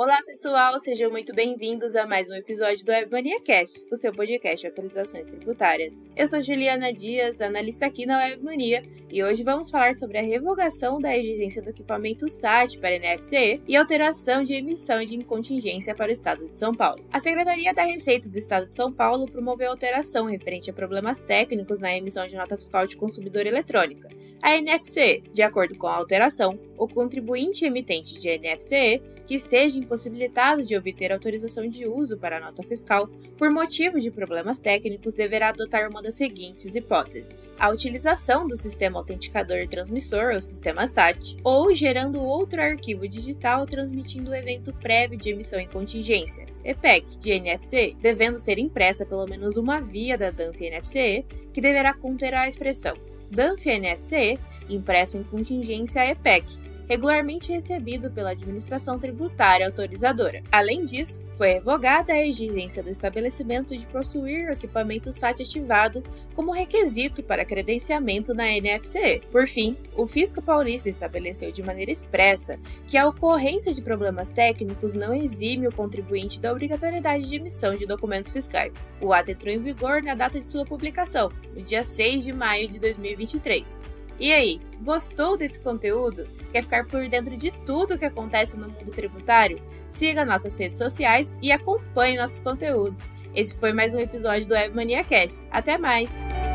Olá pessoal, sejam muito bem-vindos a mais um episódio do WebMania Cast, o seu podcast de atualizações tributárias. Eu sou Juliana Dias, analista aqui na WebMania, e hoje vamos falar sobre a revogação da exigência do equipamento SAT para NFC-e e alteração de emissão de contingência para o Estado de São Paulo. A Secretaria da Receita do Estado de São Paulo promoveu alteração referente a problemas técnicos na emissão de nota fiscal de consumidor eletrônica, a NFC-e. De acordo com a alteração, o contribuinte emitente de NFC-e que esteja impossibilitado de obter autorização de uso para a nota fiscal por motivo de problemas técnicos deverá adotar uma das seguintes hipóteses: a utilização do sistema autenticador transmissor, ou sistema SAT, ou gerando outro arquivo digital transmitindo o evento prévio de emissão em contingência, EPEC, de NFC, devendo ser impressa pelo menos uma via da DANFE NFC, que deverá conter a expressão DANFE NFC, impresso em contingência EPEC, regularmente recebido pela administração tributária autorizadora. Além disso, foi revogada a exigência do estabelecimento de possuir o equipamento SAT ativado como requisito para credenciamento na NFC. Por fim, o fisco paulista estabeleceu de maneira expressa que a ocorrência de problemas técnicos não exime o contribuinte da obrigatoriedade de emissão de documentos fiscais. O ato entrou em vigor na data de sua publicação, no dia 6 de maio de 2023. E aí, gostou desse conteúdo? Quer ficar por dentro de tudo o que acontece no mundo tributário? Siga nossas redes sociais e acompanhe nossos conteúdos. Esse foi mais um episódio do WebMania Cast. Até mais!